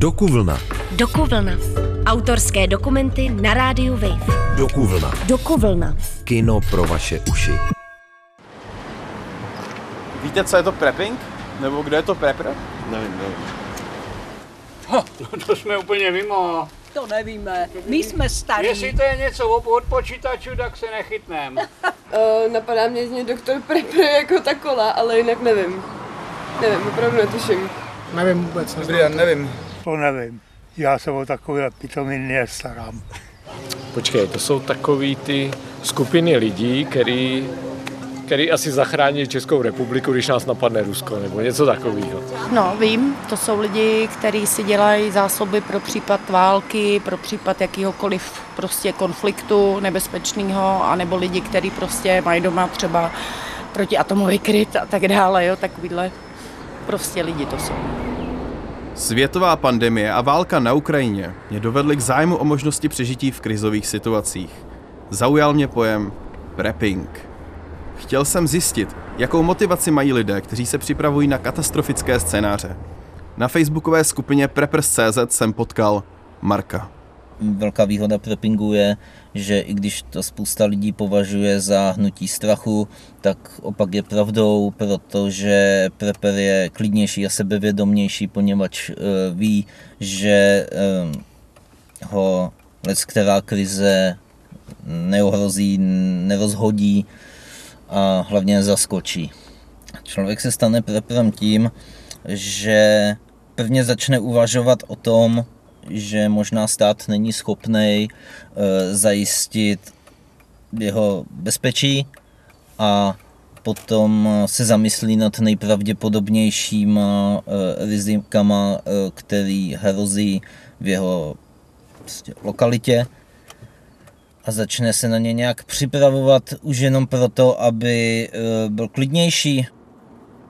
Dokuvlna. Dokuvlna. Autorské dokumenty na rádiu Wave. Dokuvlna. Dokuvlna. Kino pro vaše uši. Víte, co je to prepping? Nebo kdo je to prepper? Nevím. To jsme úplně mimo. To nevíme. My jsme starí. Jestli to je něco od počítačů, tak se nechytneme. Napadá mě zně doktor Prepper jako ta kola, ale jinak nevím. Nevím, opravdu netuším. Nevím vůbec. Dobrý, já nevím. To nevím. Já se o takové pitominy nestarám. Počkej, to jsou takový ty skupiny lidí, který asi zachrání Českou republiku, když nás napadne Rusko, nebo něco takového. No, vím, to jsou lidi, kteří si dělají zásoby pro případ války, pro případ jakýhokoliv prostě konfliktu nebezpečného, anebo lidi, kteří prostě mají doma třeba protiatomový kryt a tak dále, jo, takovýhle prostě lidi to jsou. Světová pandemie a válka na Ukrajině mě dovedly k zájmu o možnosti přežití v krizových situacích. Zaujal mě pojem prepping. Chtěl jsem zjistit, jakou motivaci mají lidé, kteří se připravují na katastrofické scénáře. Na facebookové skupině Preppers.cz jsem potkal Marka. Velká výhoda preppingu je, že i když to spousta lidí považuje za hnutí strachu, tak opak je pravdou, protože prepper je klidnější a sebevědomější, poněvadž ví, že ho která krize neohrozí, nerozhodí, a hlavně zaskočí. Člověk se stane prepperem tím, že prvně začne uvažovat o tom, že možná stát není schopný zajistit jeho bezpečí a potom se zamyslí nad nejpravděpodobnějšíma rizikama, který hrozí v jeho lokalitě. A začne se na ně nějak připravovat už jenom proto, aby byl klidnější.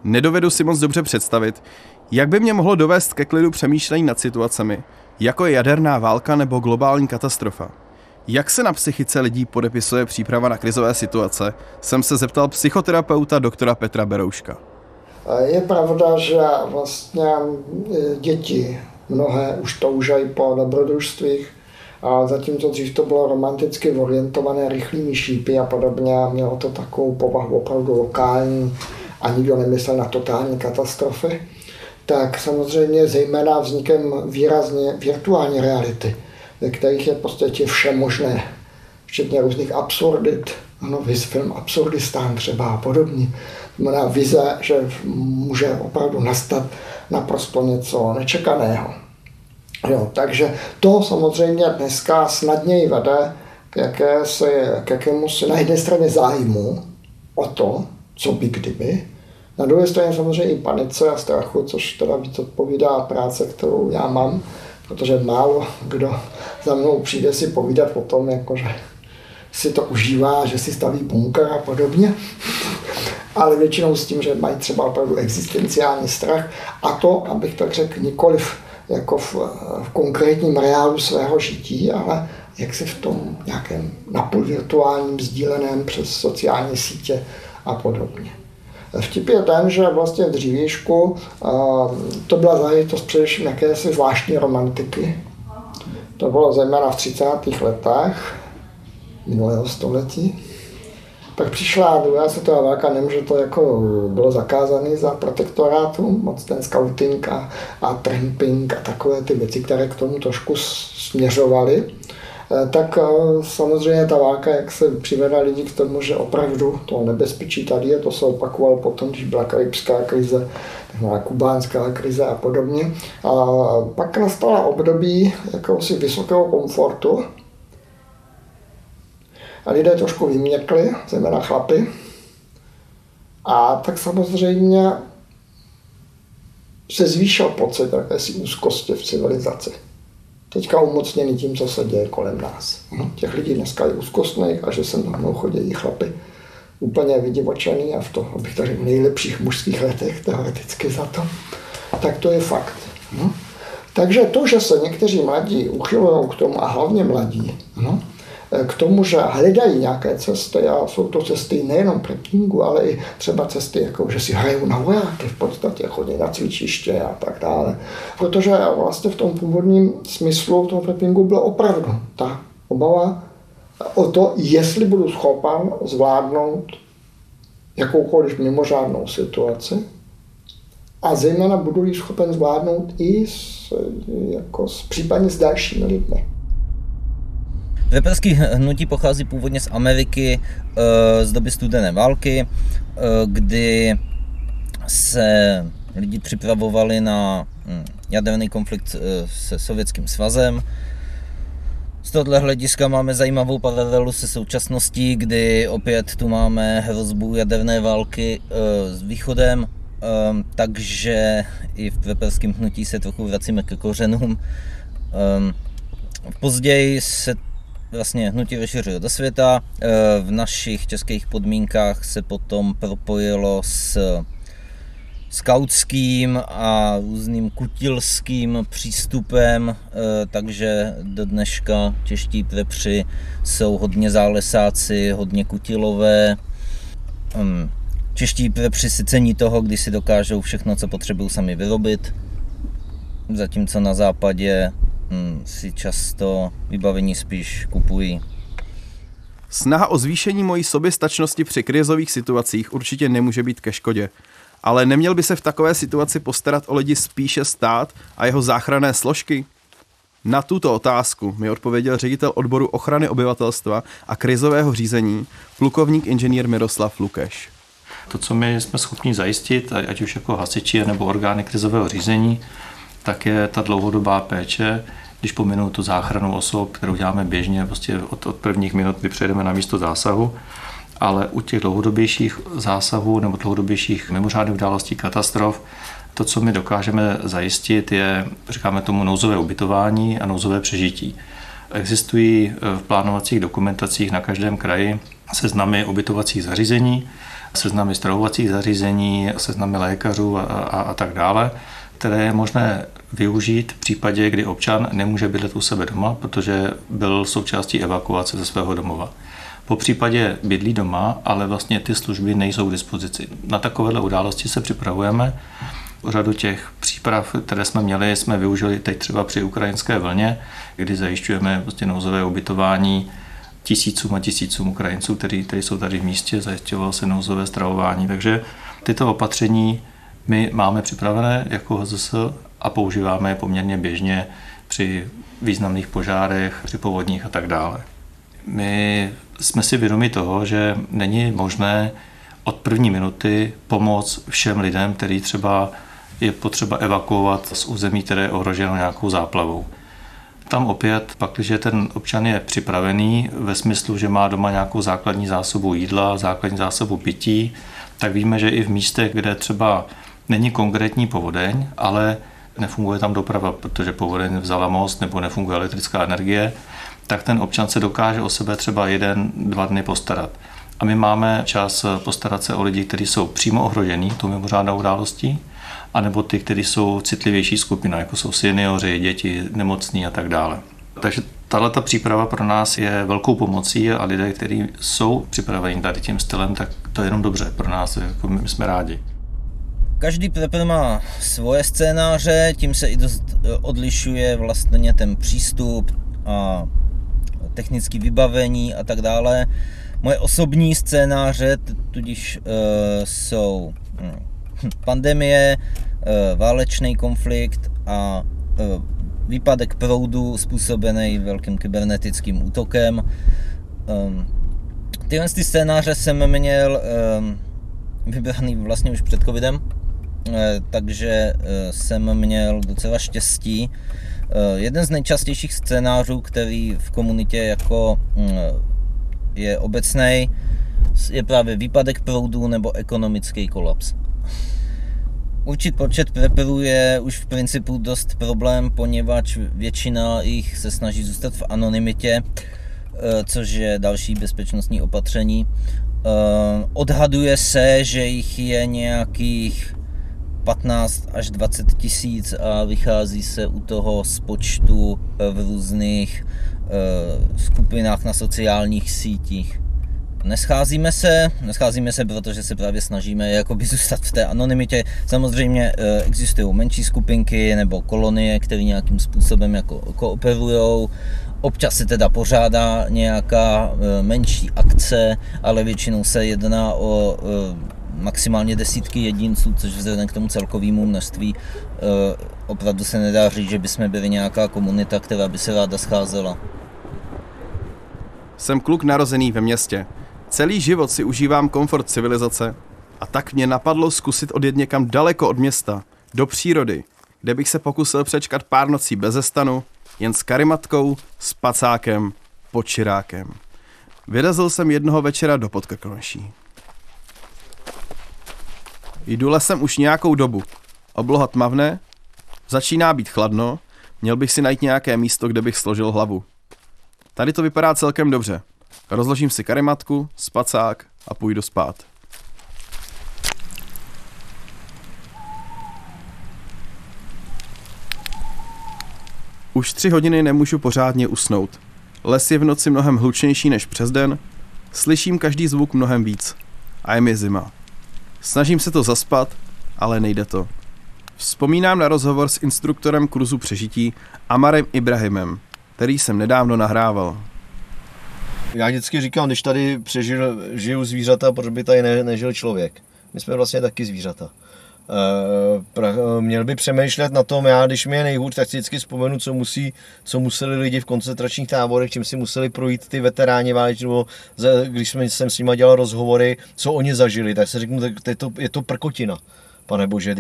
Nedovedu si moc dobře představit, jak by mě mohlo dovést ke klidu přemýšlení nad situacemi, jako je jaderná válka nebo globální katastrofa. Jak se na psychice lidí podepisuje příprava na krizové situace, jsem se zeptal psychoterapeuta doktora Petra Berouška. Je pravda, že vlastně děti mnohé už toužají po dobrodružstvích, a zatímco dřív to bylo romanticky orientované rychlými šípy a podobně, mělo to takovou povahu opravdu lokální a nikdo nemyslel na totální katastrofy, tak samozřejmě zejména vznikem výrazně virtuální reality, ve kterých je v podstatě vše možné, včetně různých absurdit, ano, film Absurdistán třeba a podobně. Znamená vize, že může opravdu nastat naprosto něco nečekaného. Jo, takže to samozřejmě dneska snadněji vede k jakémusi na jedné straně zájmu o to, co by kdyby, na druhé straně samozřejmě i panice a strachu, což teda víc odpovídá práce, kterou já mám, protože málo kdo za mnou přijde si povídat o tom, jakože si to užívá, že si staví bunkr a podobně, ale většinou s tím, že mají třeba opravdu existenciální strach a to, abych tak řekl, nikoliv jako v konkrétním reálu svého žití, ale jak se v tom nějakém napůl virtuálním sdíleném přes sociální sítě a podobně. Vtip je ten, že vlastně v dřívěšku to byla záležitost především jakési zvláštní romantiky. To bylo zejména v 30. letech minulého století. Pak přišla druhá světová válka, nemůže to jako bylo zakázané za protektorátu, moc ten scouting a tramping a takové ty věci, které k tomu trošku směřovaly. Tak samozřejmě ta válka, jak se přivedla lidi k tomu, že opravdu to nebezpečí tady je, to se opakovalo potom, když byla karibská krize, kubánská krize a podobně. A pak nastala období jakousi vysokého komfortu, a lidé trošku vyměkli, zejména chlapy. A tak samozřejmě se zvýšil pocit jakési úzkosti v civilizaci. Teďka umocněný tím, co se děje kolem nás. Těch lidí dneska je úzkostných a že sem na mnou chodí chlapy úplně vydivočený a v to, abych tady v nejlepších mužských letech teoreticky za to, tak to je fakt. Takže to, že se někteří mladí uchylují k tomu a hlavně mladí, k tomu, že hledají nějaké cesty, a jsou to cesty nejenom preppingu, ale i třeba cesty, jako že si hrajou na vojáky v podstatě, chodí na cvičiště a tak dále. Protože vlastně v tom původním smyslu toho preppingu byla opravdu ta obava o to, jestli budu schopen zvládnout jakoukoliv mimořádnou situaci a zejména budu ji schopen zvládnout i případně s dalšími lidmi. Prepperské hnutí pochází původně z Ameriky z doby studené války, kdy se lidi připravovali na jaderný konflikt se Sovětským svazem. Z tohoto hlediska máme zajímavou paralelu se současností, kdy opět tu máme hrozbu jaderné války s východem, takže i v prepperském hnutí se trochu vracíme ke kořenům. Později se vlastně hnutí rozšířilo do světa, v našich českých podmínkách se potom propojilo s skautským a různým kutilským přístupem, takže do dneška čeští prepři jsou hodně zálesáci, hodně kutilové. Čeští prepři si cení toho, když si dokážou všechno, co potřebují, sami vyrobit, zatímco na západě si často vybavení spíš kupují. Snaha o zvýšení mojí soběstačnosti při krizových situacích určitě nemůže být ke škodě. Ale neměl by se v takové situaci postarat o lidi spíše stát a jeho záchranné složky? Na tuto otázku mi odpověděl ředitel odboru ochrany obyvatelstva a krizového řízení, plukovník inženýr Miroslav Lukeš. To, co my jsme schopni zajistit, ať už jako hasiči nebo orgány krizového řízení, tak je ta dlouhodobá péče, když pominu tu záchranu osob, kterou děláme běžně, prostě od prvních minut, kdy přejdeme na místo zásahu, ale u těch dlouhodobějších zásahů nebo dlouhodobějších mimořádných událostí katastrof, to, co my dokážeme zajistit, je, říkáme tomu, nouzové ubytování a nouzové přežití. Existují v plánovacích dokumentacích na každém kraji seznamy ubytovacích zařízení, seznamy stravovacích zařízení, seznamy lékařů a tak dále, které je možné využít v případě, kdy občan nemůže bydlet u sebe doma, protože byl součástí evakuace ze svého domova. Po případě bydlí doma, ale vlastně ty služby nejsou k dispozici. Na takovéhle události se připravujeme. Řadu těch příprav, které jsme měli, jsme využili teď třeba při ukrajinské vlně, kdy zajišťujeme vlastně nouzové ubytování tisícům a tisícům Ukrajinců, kteří jsou tady v místě, zajišťovalo se nouzové stravování. Takže tyto opatření my máme připravené jako HZS a používáme je poměrně běžně při významných požárech, při povodních a tak dále. My jsme si vědomi toho, že není možné od první minuty pomoct všem lidem, který třeba je potřeba evakuovat z území, které je ohroženo nějakou záplavou. Tam opět, pak, když ten občan je připravený ve smyslu, že má doma nějakou základní zásobu jídla, základní zásobu pití, tak víme, že i v místech, kde třeba není konkrétní povodeň, ale nefunguje tam doprava, protože povodeň vzala most nebo nefunguje elektrická energie, tak ten občan se dokáže o sebe třeba 1-2 dny postarat. A my máme čas postarat se o lidi, kteří jsou přímo ohroženi tou mimořádnou událostí, anebo ty, kteří jsou citlivější skupina, jako jsou senioři, děti, nemocní a tak dále. Takže tato příprava pro nás je velkou pomocí a lidé, kteří jsou připraveni tady tím stylem, tak to je jenom dobře pro nás, jako my jsme rádi. Každý prepper má svoje scénáře, tím se i dost odlišuje vlastně ten přístup a technické vybavení a tak dále. Moje osobní scénáře tudíž jsou pandemie, válečný konflikt a výpadek proudu způsobený velkým kybernetickým útokem. Tyhle scénáře jsem měl vybraný vlastně už před covidem, takže jsem měl docela štěstí. Jeden z nejčastějších scénářů, který v komunitě jako je obecnej, je právě výpadek proudu nebo ekonomický kolaps. Určit počet prepperů je už v principu dost problém, poněvadž většina jich se snaží zůstat v anonymitě, což je další bezpečnostní opatření. Odhaduje se, že jich je nějakých 15 až 20 tisíc a vychází se u toho z počtu v různých skupinách na sociálních sítích. Nescházíme se, protože se právě snažíme jakoby zůstat v té anonymitě. Samozřejmě existují menší skupinky nebo kolonie, které nějakým způsobem jako kooperujou. Občas se teda pořádá nějaká menší akce, ale většinou se jedná o maximálně desítky jedinců, což vzhledem k tomu celkovému množství opravdu se nedá říct, že bychom byli nějaká komunita, která by se ráda scházela. Jsem kluk narozený ve městě. Celý život si užívám komfort civilizace a tak mě napadlo zkusit odjet někam daleko od města, do přírody, kde bych se pokusil přečkat pár nocí beze stanu, jen s karimatkou, s pacákem, počirákem. Vyrazil jsem jednoho večera do Podkrkonoší. Jdu lesem už nějakou dobu. Obloha tmavne, začíná být chladno, měl bych si najít nějaké místo, kde bych složil hlavu. Tady to vypadá celkem dobře. Rozložím si karimatku, spacák a půjdu spát. Už 3 hodiny nemůžu pořádně usnout. Les je v noci mnohem hlučnější než přes den, slyším každý zvuk mnohem víc a je mi zima. Snažím se to zaspat, ale nejde to. Vzpomínám na rozhovor s instruktorem kurzu přežití Amarem Ibrahimem, který jsem nedávno nahrával. Já vždycky říkám, když tady žiju zvířata, proč by tady nežil člověk. My jsme vlastně taky zvířata. Měl by přemýšlet na tom, já když mi je nejhůř, tak si vždycky vzpomenu, co museli lidi v koncentračních táborech, čím si museli projít ty veteráni válečné, nebo když jsem s nimi dělal rozhovory, co oni zažili, tak si řeknu, je to prkotina. Pane bože,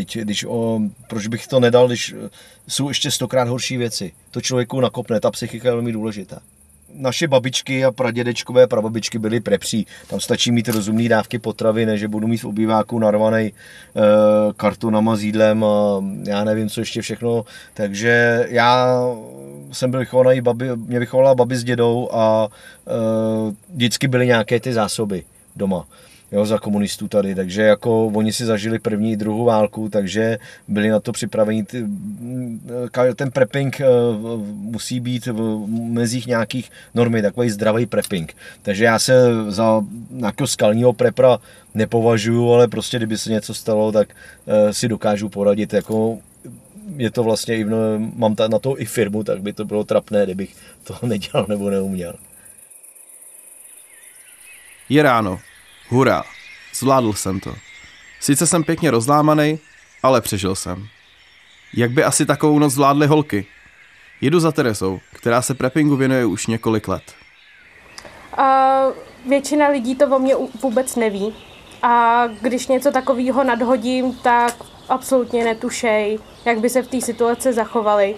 proč bych to nedal, když jsou ještě 100krát horší věci. To člověku nakopne, ta psychika je velmi důležitá. Naše babičky a pradědečkové prababičky byly prepří. Tam stačí mít rozumné dávky potravy, než budu mít v obýváku narvaný kartonama s jídlem a já nevím, co ještě všechno. Takže já jsem byl vychovaný, mě vychovala babi s dědou a vždycky byly nějaké ty zásoby doma. Jo, za komunistů tady, takže jako oni si zažili první i druhou válku, takže byli na to připraveni. Ten prepping musí být v mezích nějakých normy, takový zdravý prepping. Takže já se za nějakého skalního prepra nepovažuju, ale prostě kdyby se něco stalo, tak si dokážu poradit. Jako je to vlastně, mám na to i firmu, tak by to bylo trapné, kdybych to nedělal nebo neuměl. Je ráno. Hurá, zvládl jsem to. Sice jsem pěkně rozlámaný, ale přežil jsem. Jak by asi takovou noc zvládly holky? Jedu za Teresou, která se preppingu věnuje už několik let. Většina lidí to o mě vůbec neví. A když něco takového nadhodím, tak absolutně netušej, jak by se v té situaci zachovali.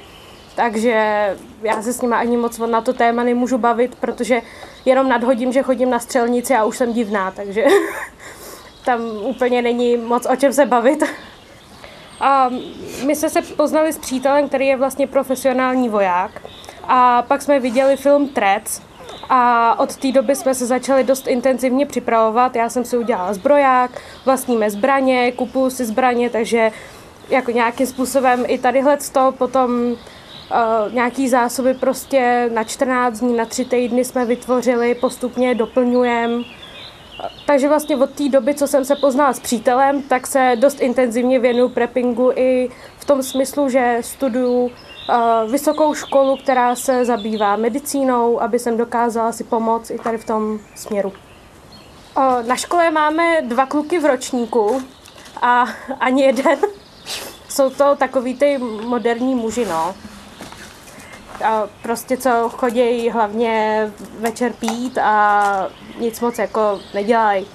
Takže já se s nima ani moc na to téma nemůžu bavit, protože jenom nadhodím, že chodím na střelnici a už jsem divná, takže tam úplně není moc o čem se bavit. A my jsme se poznali s přítelem, který je vlastně profesionální voják a pak jsme viděli film Trec a od té doby jsme se začali dost intenzivně připravovat. Já jsem si udělala zbroják, vlastníme zbraně, kupuju si zbraně, takže jako nějakým způsobem i tadyhle to potom nějaký zásoby prostě na 14 dní, na 3 týdny jsme vytvořili, postupně doplňujeme. Takže vlastně od té doby, co jsem se poznala s přítelem, tak se dost intenzivně věnuju preppingu i v tom smyslu, že studuju vysokou školu, která se zabývá medicínou, aby jsem dokázala si pomoct i tady v tom směru. Na škole máme 2 kluky v ročníku a ani jeden. Jsou to takový ty moderní muži, no. A prostě co chodějí hlavně večer pít a nic moc jako nedělají.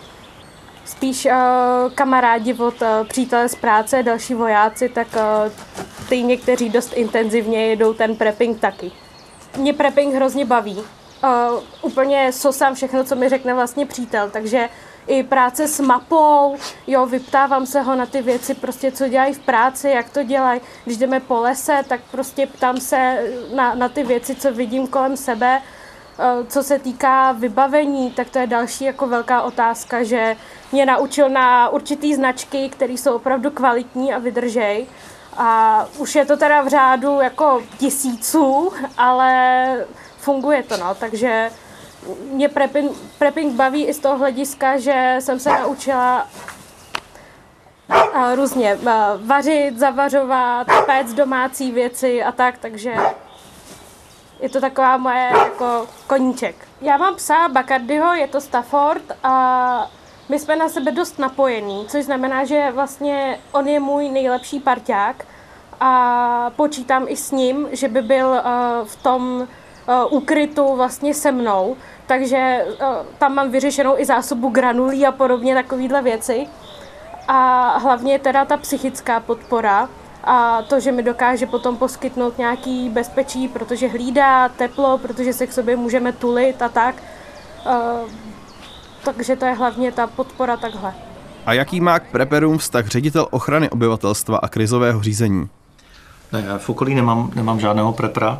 Spíš kamarádi od přítele z práce, další vojáci, tak ty někteří dost intenzivně jedou ten prepping taky. Mě prepping hrozně baví. Úplně sosám všechno, co mi řekne vlastně přítel, takže i práce s mapou, jo, vyptávám se ho na ty věci, prostě co dělají v práci, jak to dělají. Když jdeme po lese, tak prostě ptám se na ty věci, co vidím kolem sebe Co se týká vybavení, tak to je další jako velká otázka, že mě naučil na určitý značky, které jsou opravdu kvalitní a vydržej. A už je to teda v řádu jako tisíců, ale funguje to, no. Takže mě prepping baví i z toho hlediska, že jsem se naučila různě vařit, zavařovat, péct domácí věci a tak, takže je to taková moje jako koníček. Já mám psa Bakardiho, je to Stafford a my jsme na sebe dost napojení, což znamená, že vlastně on je můj nejlepší parťák a počítám i s ním, že by byl v tom ukrytu vlastně se mnou, takže tam mám vyřešenou i zásobu granulí a podobně takovýhle věci. A hlavně teda ta psychická podpora a to, že mi dokáže potom poskytnout nějaký bezpečí, protože hlídá, teplo, protože se k sobě můžeme tulit a tak. Takže to je hlavně ta podpora takhle. A jaký má k prepperům vztah ředitel ochrany obyvatelstva a krizového řízení? Ne, v okolí nemám žádného preppera.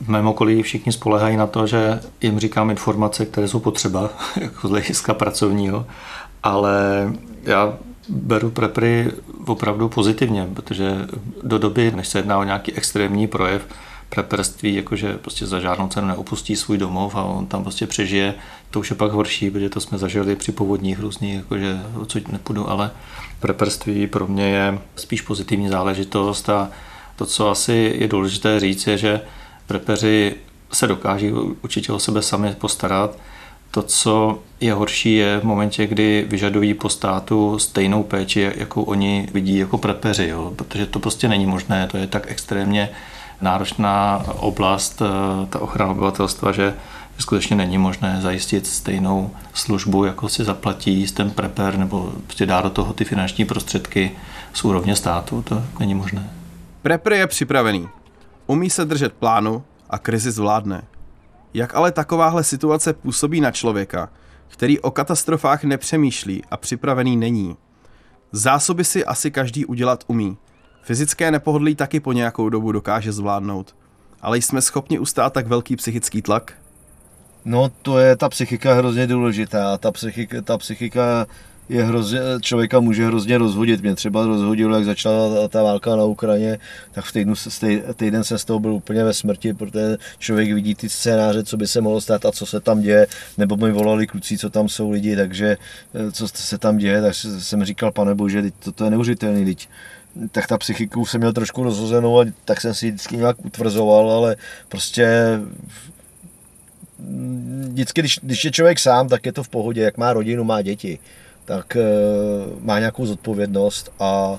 V mém okolí všichni spolehají na to, že jim říkám informace, které jsou potřeba, jako z hlediska pracovního, ale já beru preppery opravdu pozitivně, protože do doby, než se jedná o nějaký extrémní projev prepperství, jakože prostě za žádnou cenu neopustí svůj domov a on tam prostě přežije, to už je pak horší, protože to jsme zažili při povodních různých, jakože odsud nepůjdu, ale prepperství pro mě je spíš pozitivní záležitost a to, co asi je důležité říct, je, že preppeři se dokáží určitě o sebe sami postarat. To, co je horší, je v momentě, kdy vyžadují po státu stejnou péči, jakou oni vidí jako preppeři, jo? Protože to prostě není možné. To je tak extrémně náročná oblast, ta ochrana obyvatelstva, že skutečně není možné zajistit stejnou službu, jako si zaplatí ten prepper nebo prostě dá do toho ty finanční prostředky z úrovně státu. To není možné. Prepper je připravený. Umí se držet plánu a krizi zvládne. Jak ale takováhle situace působí na člověka, který o katastrofách nepřemýšlí a připravený není? Zásoby si asi každý udělat umí. Fyzické nepohodlí taky po nějakou dobu dokáže zvládnout. Ale jsme schopni ustát tak velký psychický tlak? No, to je ta psychika hrozně důležitá. Ta psychika je hrozně, člověka může hrozně rozhodit. Mě třeba rozhodilo, jak začala ta válka na Ukrajině, tak v týden jsem z toho byl úplně ve smrti, protože člověk vidí ty scénáře, co by se mohlo stát a co se tam děje, nebo mi volali kluci, co tam jsou lidi, takže co se tam děje, tak jsem říkal, pane bože, to je neuvěřitelný lidi. Tak ta psychiku jsem měl trošku rozhozenou a tak jsem si vždycky nějak utvrzoval, ale prostě vždycky, když je člověk sám, tak je to v pohodě, jak má rodinu, má děti, tak má nějakou zodpovědnost a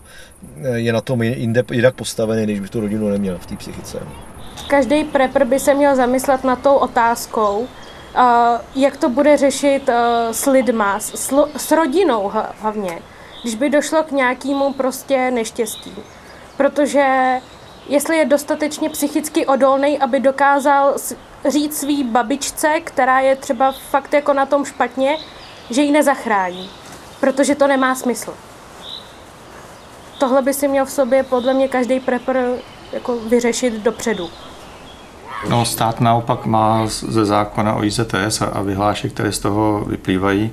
je na tom jinak postavený, když by tu rodinu neměl v té psychice. Každý prepper by se měl zamyslet nad tou otázkou, jak to bude řešit s lidma, s rodinou hlavně, když by došlo k nějakému prostě neštěstí. Protože jestli je dostatečně psychicky odolný, aby dokázal říct svý babičce, která je třeba fakt jako na tom špatně, že ji nezachrání, protože to nemá smysl. Tohle by si měl v sobě podle mě každý prepper jako vyřešit dopředu. No, stát naopak má ze zákona o IZS a vyhlášek, které z toho vyplývají,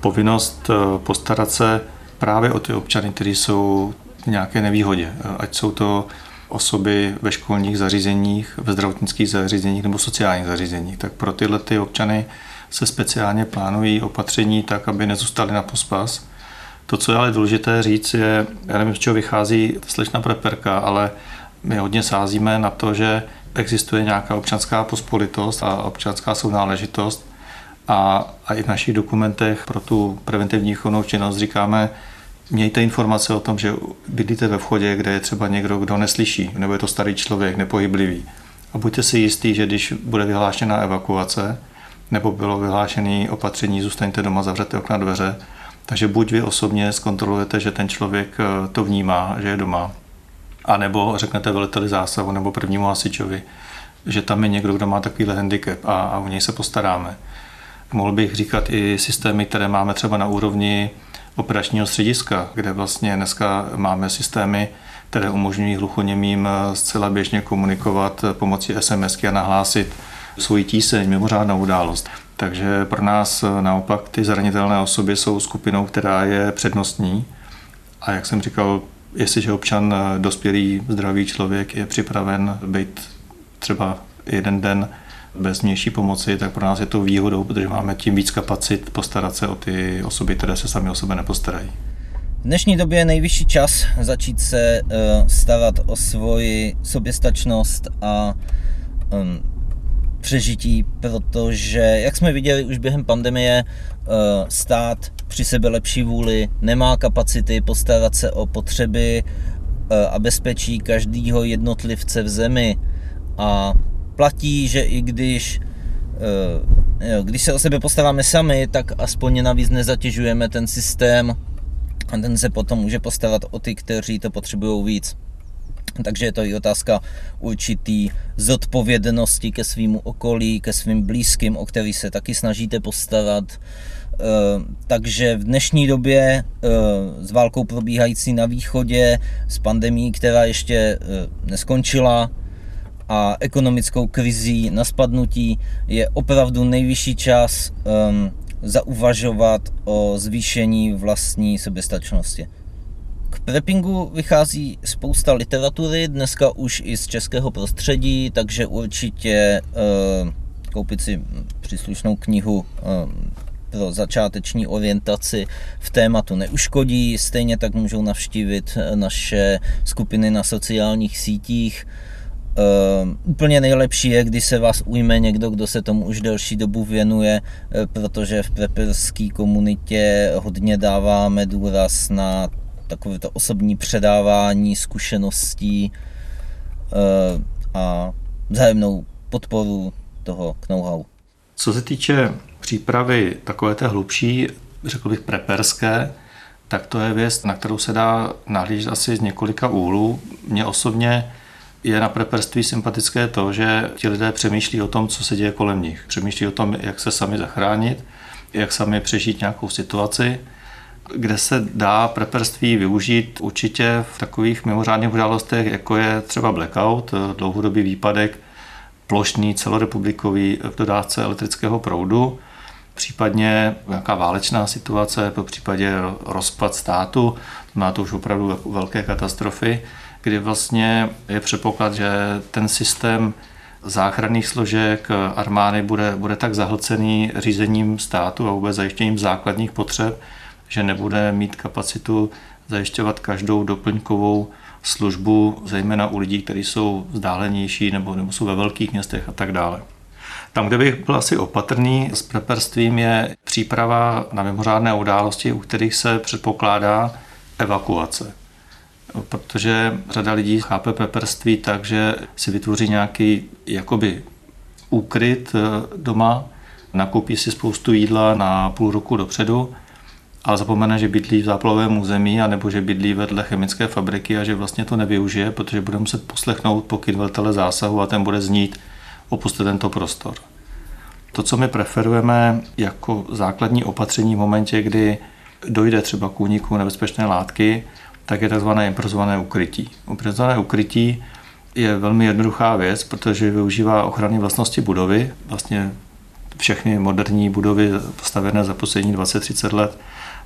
povinnost postarat se právě o ty občany, kteří jsou v nějaké nevýhodě. Ať jsou to osoby ve školních zařízeních, ve zdravotnických zařízeních nebo sociálních zařízeních. Tak pro tyhle ty občany se speciálně plánují opatření tak, aby nezůstali na pospas. To, co je ale důležité říct, je, já nevím, z čeho vychází slečna prepperka, ale my hodně sázíme na to, že existuje nějaká občanská pospolitost a občanská sounáležitost a i v našich dokumentech pro tu preventivní ochrannou činnost říkáme, mějte informace o tom, že bydlíte ve vchodě, kde je třeba někdo, kdo neslyší, nebo je to starý člověk, nepohyblivý. A buďte si jistí, že když bude vyhlášena evakuace, nebo bylo vyhlášené opatření, zůstaňte doma, zavřete okna, dveře. Takže buď vy osobně zkontrolujete, že ten člověk to vnímá, že je doma, anebo řeknete veliteli zásahu nebo prvnímu hasičovi, že tam je někdo, kdo má takovýhle handicap a o něj se postaráme. Mohl bych říkat i systémy, které máme třeba na úrovni operačního střediska, kde vlastně dneska máme systémy, které umožňují hluchoněmým zcela běžně komunikovat pomocí SMSky a nahlásit svoji tíseň, mimořádnou událost. Takže pro nás naopak ty zranitelné osoby jsou skupinou, která je přednostní. A jak jsem říkal, jestliže občan, dospělý, zdravý člověk je připraven být třeba jeden den bez vnější pomoci, tak pro nás je to výhodou, protože máme tím víc kapacit postarat se o ty osoby, které se sami o sebe nepostarají. V dnešní době je nejvyšší čas začít se starat o svoji soběstačnost a přežití, protože, jak jsme viděli už během pandemie, stát při sebe lepší vůli nemá kapacity postarat se o potřeby a bezpečí každého jednotlivce v zemi. A platí, že i když se o sebe postaráme sami, tak aspoň navíc nezatěžujeme ten systém a ten se potom může postarat o ty, kteří to potřebují víc. Takže je to i otázka určitý zodpovědnosti ke svému okolí, ke svým blízkým, o který se taky snažíte postarat. Takže v dnešní době s válkou probíhající na východě, s pandemií, která ještě neskončila, a ekonomickou krizí na spadnutí je opravdu nejvyšší čas zauvažovat o zvýšení vlastní soběstačnosti. K preppingu vychází spousta literatury, dneska už i z českého prostředí, takže určitě koupit si příslušnou knihu pro začáteční orientaci v tématu neuškodí. Stejně tak můžou navštívit naše skupiny na sociálních sítích. Úplně nejlepší je, když se vás ujme někdo, kdo se tomu už delší dobu věnuje, protože v prepperské komunitě hodně dáváme důraz na takové to osobní předávání zkušeností a vzájemnou podporu toho know-how. Co se týče přípravy takové té hlubší, řekl bych prepperské, tak to je věc, na kterou se dá nahlížet asi z několika úhlů. Mně osobně je na prepperství sympatické to, že ti lidé přemýšlí o tom, co se děje kolem nich. Přemýšlí o tom, jak se sami zachránit, jak sami přežít nějakou situaci, kde se dá prepperství využít určitě v takových mimořádných událostech, jako je třeba blackout, dlouhodobý výpadek, plošný celorepublikový v dodávce elektrického proudu, případně nějaká válečná situace, po případě rozpad státu, má to už opravdu velké katastrofy, kdy vlastně je předpoklad, že ten systém záchranných složek armády bude tak zahlcený řízením státu a vůbec zajištěním základních potřeb, že nebude mít kapacitu zajišťovat každou doplňkovou službu, zejména u lidí, kteří jsou vzdálenější nebo jsou ve velkých městech a tak dále. Tam, kde bych byl asi opatrný s prepperstvím, je příprava na mimořádné události, u kterých se předpokládá evakuace. Protože řada lidí chápe prepperství tak, že si vytvoří nějaký jakoby úkryt doma, nakoupí si spoustu jídla na půl roku dopředu, ale zapomene, že bydlí v záplavovém území anebo že bydlí vedle chemické fabriky a že vlastně to nevyužije, protože bude muset poslechnout pokyn velitele zásahu a ten bude znít: opuste tento prostor. To, co my preferujeme jako základní opatření v momentě, kdy dojde třeba k úniku nebezpečné látky, tak je tzv. Improvizované ukrytí. Improvizované ukrytí je velmi jednoduchá věc, protože využívá ochranné vlastnosti budovy. Vlastně všechny moderní budovy postavené za poslední 20-30 let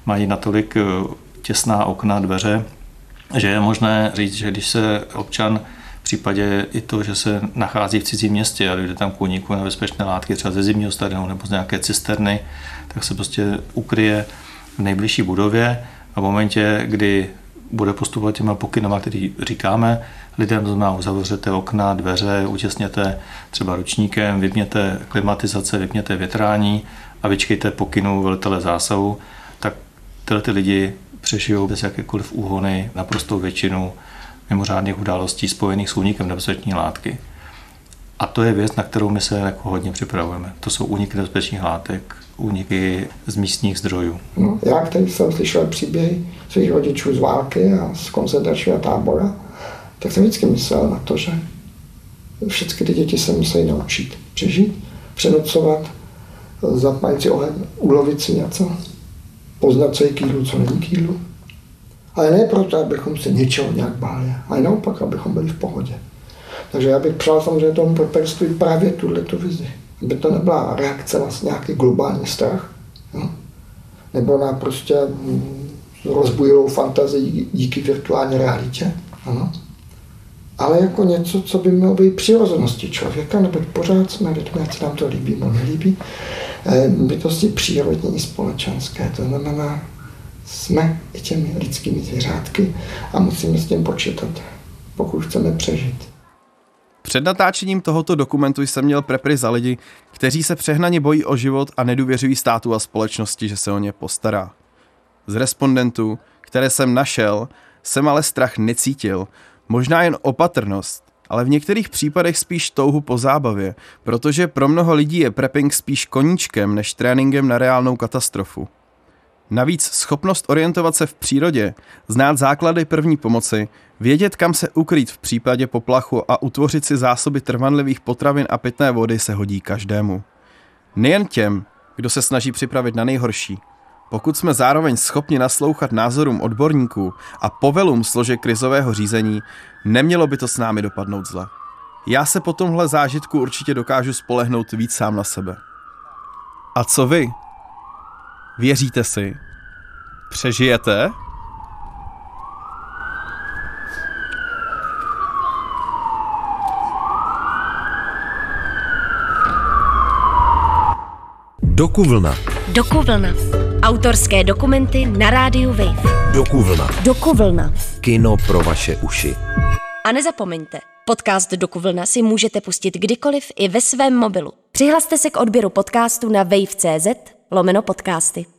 mají natolik těsná okna, dveře, že je možné říct, že když se občan v případě i to, že se nachází v cizím městě a jde tam k úniku nebezpečné látky třeba ze zimního stadionu nebo z nějaké cisterny, tak se prostě ukryje v nejbližší budově a v momentě, kdy bude postupovat těma pokynama, který říkáme lidem, to znamená uzavřete okna, dveře, utěsněte třeba ručníkem, vypněte klimatizace, vypněte větrání a vyčkejte pokynu velitele zásahu, tak tyhle ty lidi přežijou bez jakékoliv úhony naprostou většinu mimořádných událostí spojených s únikem nebezpečné látky. A to je věc, na kterou my se jako hodně připravujeme. To jsou úniky nebezpečných látek, úniky z místních zdrojů. No, já, který jsem slyšel příběhy svých rodičů z války a z koncentračního tábora, tak jsem vždycky myslel na to, že všechny ty děti se musí naučit přežít, přenocovat, zapálit si oheň, ulovit si něco, poznat, co je kýdlu, co není kýdlu. Ale ne proto, abychom se něčeho nějak báli, ale naopak, abychom byli v pohodě. Takže já bych přál samozřejmě tomu prepperství právě tuhletu vizi. Aby to nebyla reakce na nějaký globální strach, no? Nebo na prostě rozbujilou fantazii díky virtuální realitě, ano? Ale jako něco, co by mělo být přirozeností člověka, nebo pořád jsme lidmi, ať se nám to líbí nebo nelíbí, bytosti přírodní i společenské, to znamená, jsme i těmi lidskými zvířátky a musíme s tím počítat, pokud chceme přežít. Před natáčením tohoto dokumentu jsem měl prepry za lidi, kteří se přehnaně bojí o život a nedůvěřují státu a společnosti, že se o ně postará. Z respondentů, které jsem našel, jsem ale strach necítil, možná jen opatrnost, ale v některých případech spíš touhu po zábavě, protože pro mnoho lidí je prepping spíš koníčkem než tréninkem na reálnou katastrofu. Navíc schopnost orientovat se v přírodě, znát základy první pomoci, vědět, kam se ukrýt v případě poplachu a utvořit si zásoby trvanlivých potravin a pitné vody se hodí každému. Nejen těm, kdo se snaží připravit na nejhorší. Pokud jsme zároveň schopni naslouchat názorům odborníků a povelům složek krizového řízení, nemělo by to s námi dopadnout zle. Já se po tomhle zážitku určitě dokážu spolehnout víc sám na sebe. A co vy? Věříte si? Přežijete? Dokuvlna. Dokuvlna. Autorské dokumenty na rádiu Wave. Dokuvlna. Dokuvlna. Kino pro vaše uši. A nezapomeňte, podcast Dokuvlna si můžete pustit kdykoliv i ve svém mobilu. Přihlaste se k odběru podcastu na wave.cz/podcasty.